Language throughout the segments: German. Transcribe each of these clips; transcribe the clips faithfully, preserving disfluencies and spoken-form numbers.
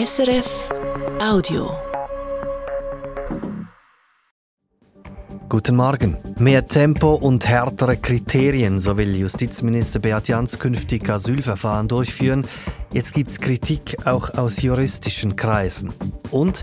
S R F Audio. Guten Morgen. Mehr Tempo und härtere Kriterien, so will Justizminister Beat Jans künftig Asylverfahren durchführen. Jetzt gibt's Kritik auch aus juristischen Kreisen. Und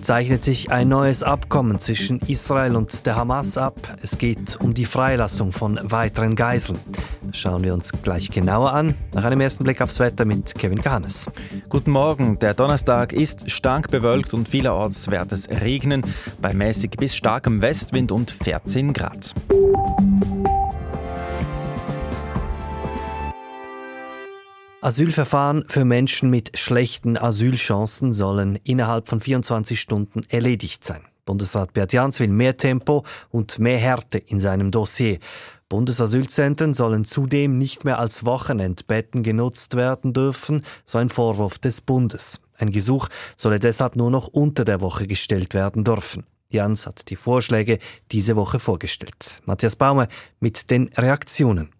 zeichnet sich ein neues Abkommen zwischen Israel und der Hamas ab. Es geht um die Freilassung von weiteren Geiseln. Das schauen wir uns gleich genauer an, nach einem ersten Blick aufs Wetter mit Kevin Ghanes. Guten Morgen, der Donnerstag ist stark bewölkt und vielerorts wird es regnen, bei mäßig bis starkem Westwind und vierzehn Grad. Asylverfahren für Menschen mit schlechten Asylchancen sollen innerhalb von vierundzwanzig Stunden erledigt sein. Bundesrat Beat Jans will mehr Tempo und mehr Härte in seinem Dossier. Bundesasylzentren sollen zudem nicht mehr als Wochenendbetten genutzt werden dürfen, so ein Vorwurf des Bundes. Ein Gesuch solle deshalb nur noch unter der Woche gestellt werden dürfen. Jans hat die Vorschläge diese Woche vorgestellt. Matthias Baume mit den Reaktionen.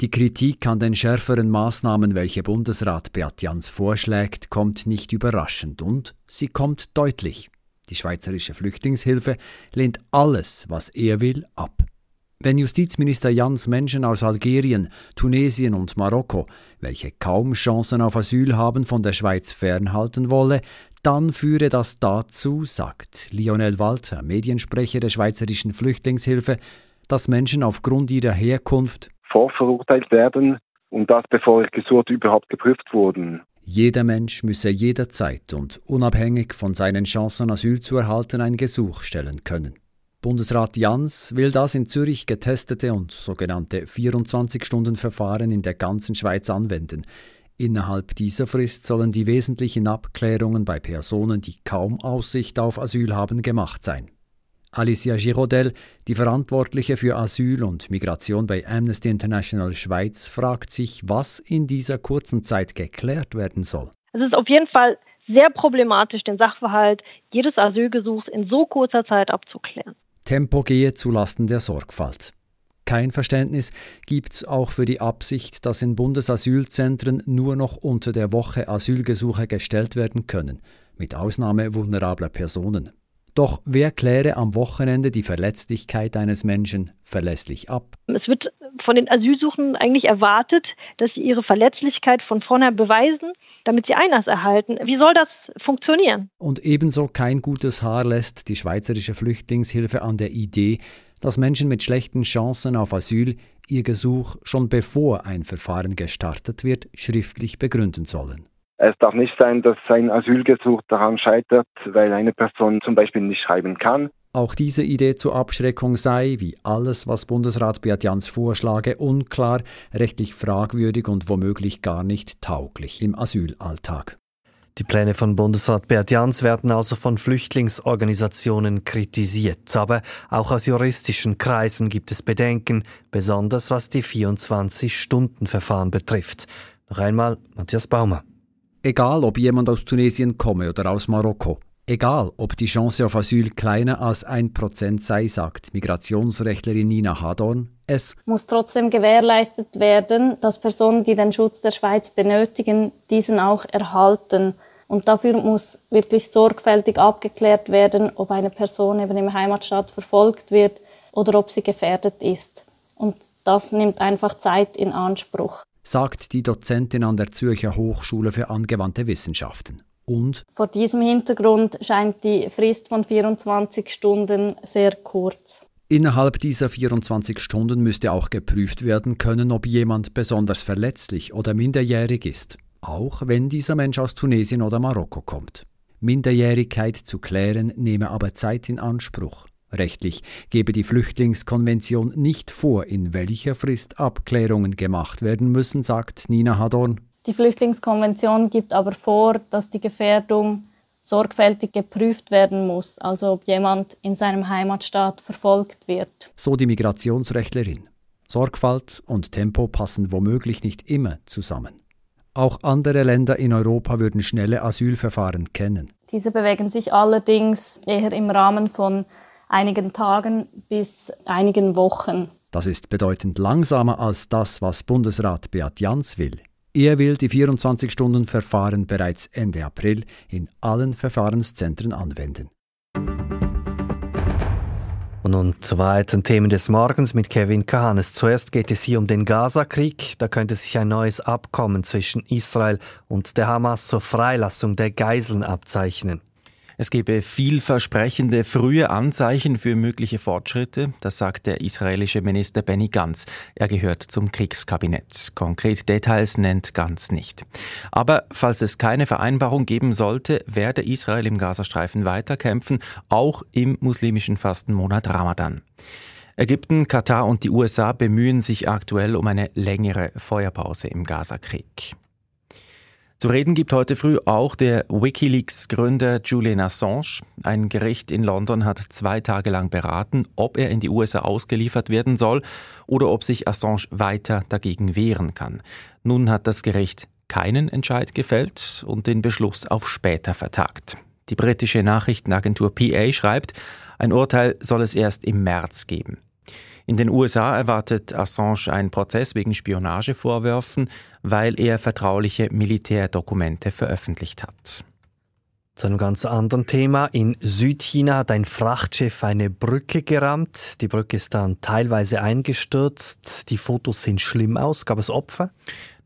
Die Kritik an den schärferen Maßnahmen, welche Bundesrat Beat Jans vorschlägt, kommt nicht überraschend und sie kommt deutlich. Die Schweizerische Flüchtlingshilfe lehnt alles, was er will, ab. Wenn Justizminister Jans Menschen aus Algerien, Tunesien und Marokko, welche kaum Chancen auf Asyl haben, von der Schweiz fernhalten wolle, dann führe das dazu, sagt Lionel Walter, Mediensprecher der Schweizerischen Flüchtlingshilfe, dass Menschen aufgrund ihrer Herkunft vorverurteilt werden und das, bevor ihre Gesuche überhaupt geprüft wurden. Jeder Mensch müsse jederzeit und unabhängig von seinen Chancen, Asyl zu erhalten, ein Gesuch stellen können. Bundesrat Jans will das in Zürich getestete und sogenannte vierundzwanzig-Stunden-Verfahren in der ganzen Schweiz anwenden. Innerhalb dieser Frist sollen die wesentlichen Abklärungen bei Personen, die kaum Aussicht auf Asyl haben, gemacht sein. Alicia Giraudel, die Verantwortliche für Asyl und Migration bei Amnesty International Schweiz, fragt sich, was in dieser kurzen Zeit geklärt werden soll. Es ist auf jeden Fall sehr problematisch, den Sachverhalt jedes Asylgesuchs in so kurzer Zeit abzuklären. Tempo gehe zulasten der Sorgfalt. Kein Verständnis gibt's auch für die Absicht, dass in Bundesasylzentren nur noch unter der Woche Asylgesuche gestellt werden können, mit Ausnahme vulnerabler Personen. Doch wer kläre am Wochenende die Verletzlichkeit eines Menschen verlässlich ab? Es wird von den Asylsuchenden eigentlich erwartet, dass sie ihre Verletzlichkeit von vornherein beweisen, damit sie Einlass erhalten. Wie soll das funktionieren? Und ebenso kein gutes Haar lässt die Schweizerische Flüchtlingshilfe an der Idee, dass Menschen mit schlechten Chancen auf Asyl ihr Gesuch schon bevor ein Verfahren gestartet wird, schriftlich begründen sollen. Es darf nicht sein, dass ein Asylgesuch daran scheitert, weil eine Person zum Beispiel nicht schreiben kann. Auch diese Idee zur Abschreckung sei, wie alles, was Bundesrat Beat Jans vorschlage, unklar, rechtlich fragwürdig und womöglich gar nicht tauglich im Asylalltag. Die Pläne von Bundesrat Beat Jans werden also von Flüchtlingsorganisationen kritisiert. Aber auch aus juristischen Kreisen gibt es Bedenken, besonders was die vierundzwanzig-Stunden-Verfahren betrifft. Noch einmal Matthias Baume. Egal, ob jemand aus Tunesien komme oder aus Marokko, egal, ob die Chance auf Asyl kleiner als ein Prozent sei, sagt Migrationsrechtlerin Nina Hadorn, es muss trotzdem gewährleistet werden, dass Personen, die den Schutz der Schweiz benötigen, diesen auch erhalten. Und dafür muss wirklich sorgfältig abgeklärt werden, ob eine Person eben im Heimatstaat verfolgt wird oder ob sie gefährdet ist. Und das nimmt einfach Zeit in Anspruch, sagt die Dozentin an der Zürcher Hochschule für Angewandte Wissenschaften. Und vor diesem Hintergrund scheint die Frist von vierundzwanzig Stunden sehr kurz. Innerhalb dieser vierundzwanzig Stunden müsste auch geprüft werden können, ob jemand besonders verletzlich oder minderjährig ist, auch wenn dieser Mensch aus Tunesien oder Marokko kommt. Minderjährigkeit zu klären nehme aber Zeit in Anspruch. Rechtlich gebe die Flüchtlingskonvention nicht vor, in welcher Frist Abklärungen gemacht werden müssen, sagt Nina Hadorn. Die Flüchtlingskonvention gibt aber vor, dass die Gefährdung sorgfältig geprüft werden muss, also ob jemand in seinem Heimatstaat verfolgt wird. So die Migrationsrechtlerin. Sorgfalt und Tempo passen womöglich nicht immer zusammen. Auch andere Länder in Europa würden schnelle Asylverfahren kennen. Diese bewegen sich allerdings eher im Rahmen von einigen Tagen bis einigen Wochen. Das ist bedeutend langsamer als das, was Bundesrat Beat Jans will. Er will die vierundzwanzig-Stunden-Verfahren bereits Ende April in allen Verfahrenszentren anwenden. Und nun zu weiteren Themen des Morgens mit Kevin Ghanes. Zuerst geht es hier um den Gaza-Krieg. Da könnte sich ein neues Abkommen zwischen Israel und der Hamas zur Freilassung der Geiseln abzeichnen. Es gebe vielversprechende frühe Anzeichen für mögliche Fortschritte, das sagt der israelische Minister Benny Gantz. Er gehört zum Kriegskabinett. Konkret Details nennt Gantz nicht. Aber falls es keine Vereinbarung geben sollte, werde Israel im Gazastreifen weiterkämpfen, auch im muslimischen Fastenmonat Ramadan. Ägypten, Katar und die U S A bemühen sich aktuell um eine längere Feuerpause im Gazakrieg. Zu reden gibt heute früh auch der WikiLeaks-Gründer Julian Assange. Ein Gericht in London hat zwei Tage lang beraten, ob er in die U S A ausgeliefert werden soll oder ob sich Assange weiter dagegen wehren kann. Nun hat das Gericht keinen Entscheid gefällt und den Beschluss auf später vertagt. Die britische Nachrichtenagentur P A schreibt, ein Urteil soll es erst im März geben. In den U S A erwartet Assange einen Prozess wegen Spionagevorwürfen, weil er vertrauliche Militärdokumente veröffentlicht hat. Zu einem ganz anderen Thema. In Südchina hat ein Frachtschiff eine Brücke gerammt. Die Brücke ist dann teilweise eingestürzt. Die Fotos sehen schlimm aus. Gab es Opfer?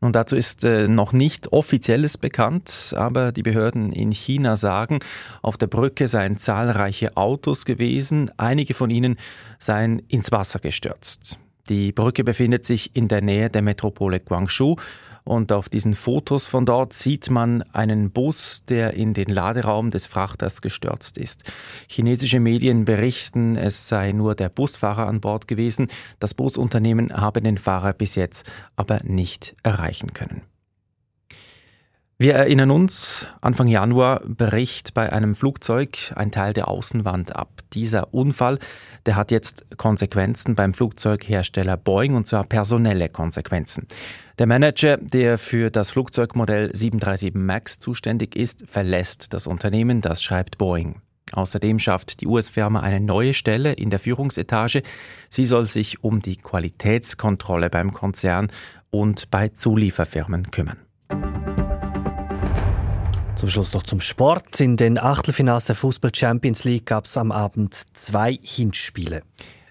Nun, dazu ist äh, noch nicht Offizielles bekannt, aber die Behörden in China sagen, auf der Brücke seien zahlreiche Autos gewesen. Einige von ihnen seien ins Wasser gestürzt. Die Brücke befindet sich in der Nähe der Metropole Guangzhou und auf diesen Fotos von dort sieht man einen Bus, der in den Laderaum des Frachters gestürzt ist. Chinesische Medien berichten, es sei nur der Busfahrer an Bord gewesen. Das Busunternehmen habe den Fahrer bis jetzt aber nicht erreichen können. Wir erinnern uns, Anfang Januar bricht bei einem Flugzeug ein Teil der Außenwand ab. Dieser Unfall, der hat jetzt Konsequenzen beim Flugzeughersteller Boeing, und zwar personelle Konsequenzen. Der Manager, der für das Flugzeugmodell sieben drei sieben Max zuständig ist, verlässt das Unternehmen, das schreibt Boeing. Außerdem schafft die U S-Firma eine neue Stelle in der Führungsetage. Sie soll sich um die Qualitätskontrolle beim Konzern und bei Zulieferfirmen kümmern. Zum Schluss noch zum Sport. In den Achtelfinals der Fußball-Champions League gab es am Abend zwei Hinspiele.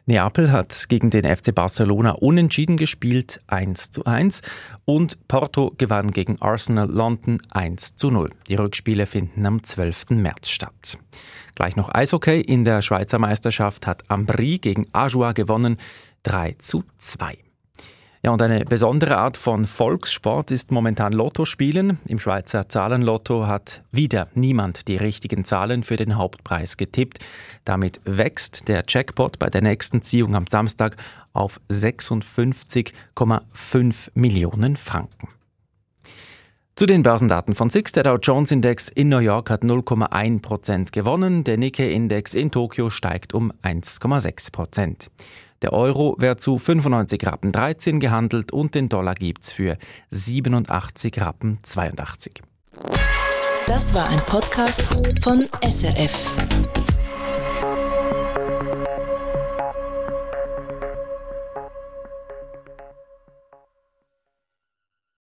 Neapel hat gegen den F C Barcelona unentschieden gespielt, eins zu eins. Und Porto gewann gegen Arsenal London eins zu null. Die Rückspiele finden am zwölften März statt. Gleich noch Eishockey. In der Schweizer Meisterschaft hat Ambrì gegen Ajoa gewonnen, drei zu zwei. Ja, und eine besondere Art von Volkssport ist momentan Lottospielen. Im Schweizer Zahlenlotto hat wieder niemand die richtigen Zahlen für den Hauptpreis getippt. Damit wächst der Jackpot bei der nächsten Ziehung am Samstag auf sechsundfünfzig Komma fünf Millionen Franken. Zu den Börsendaten von Six. Der Dow Jones Index in New York hat null Komma eins Prozent gewonnen. Der Nikkei-Index in Tokio steigt um eins Komma sechs Prozent. Der Euro wird zu fünfundneunzig Rappen dreizehn gehandelt und den Dollar gibt's für siebenundachtzig Rappen zweiundachtzig. Das war ein Podcast von S R F.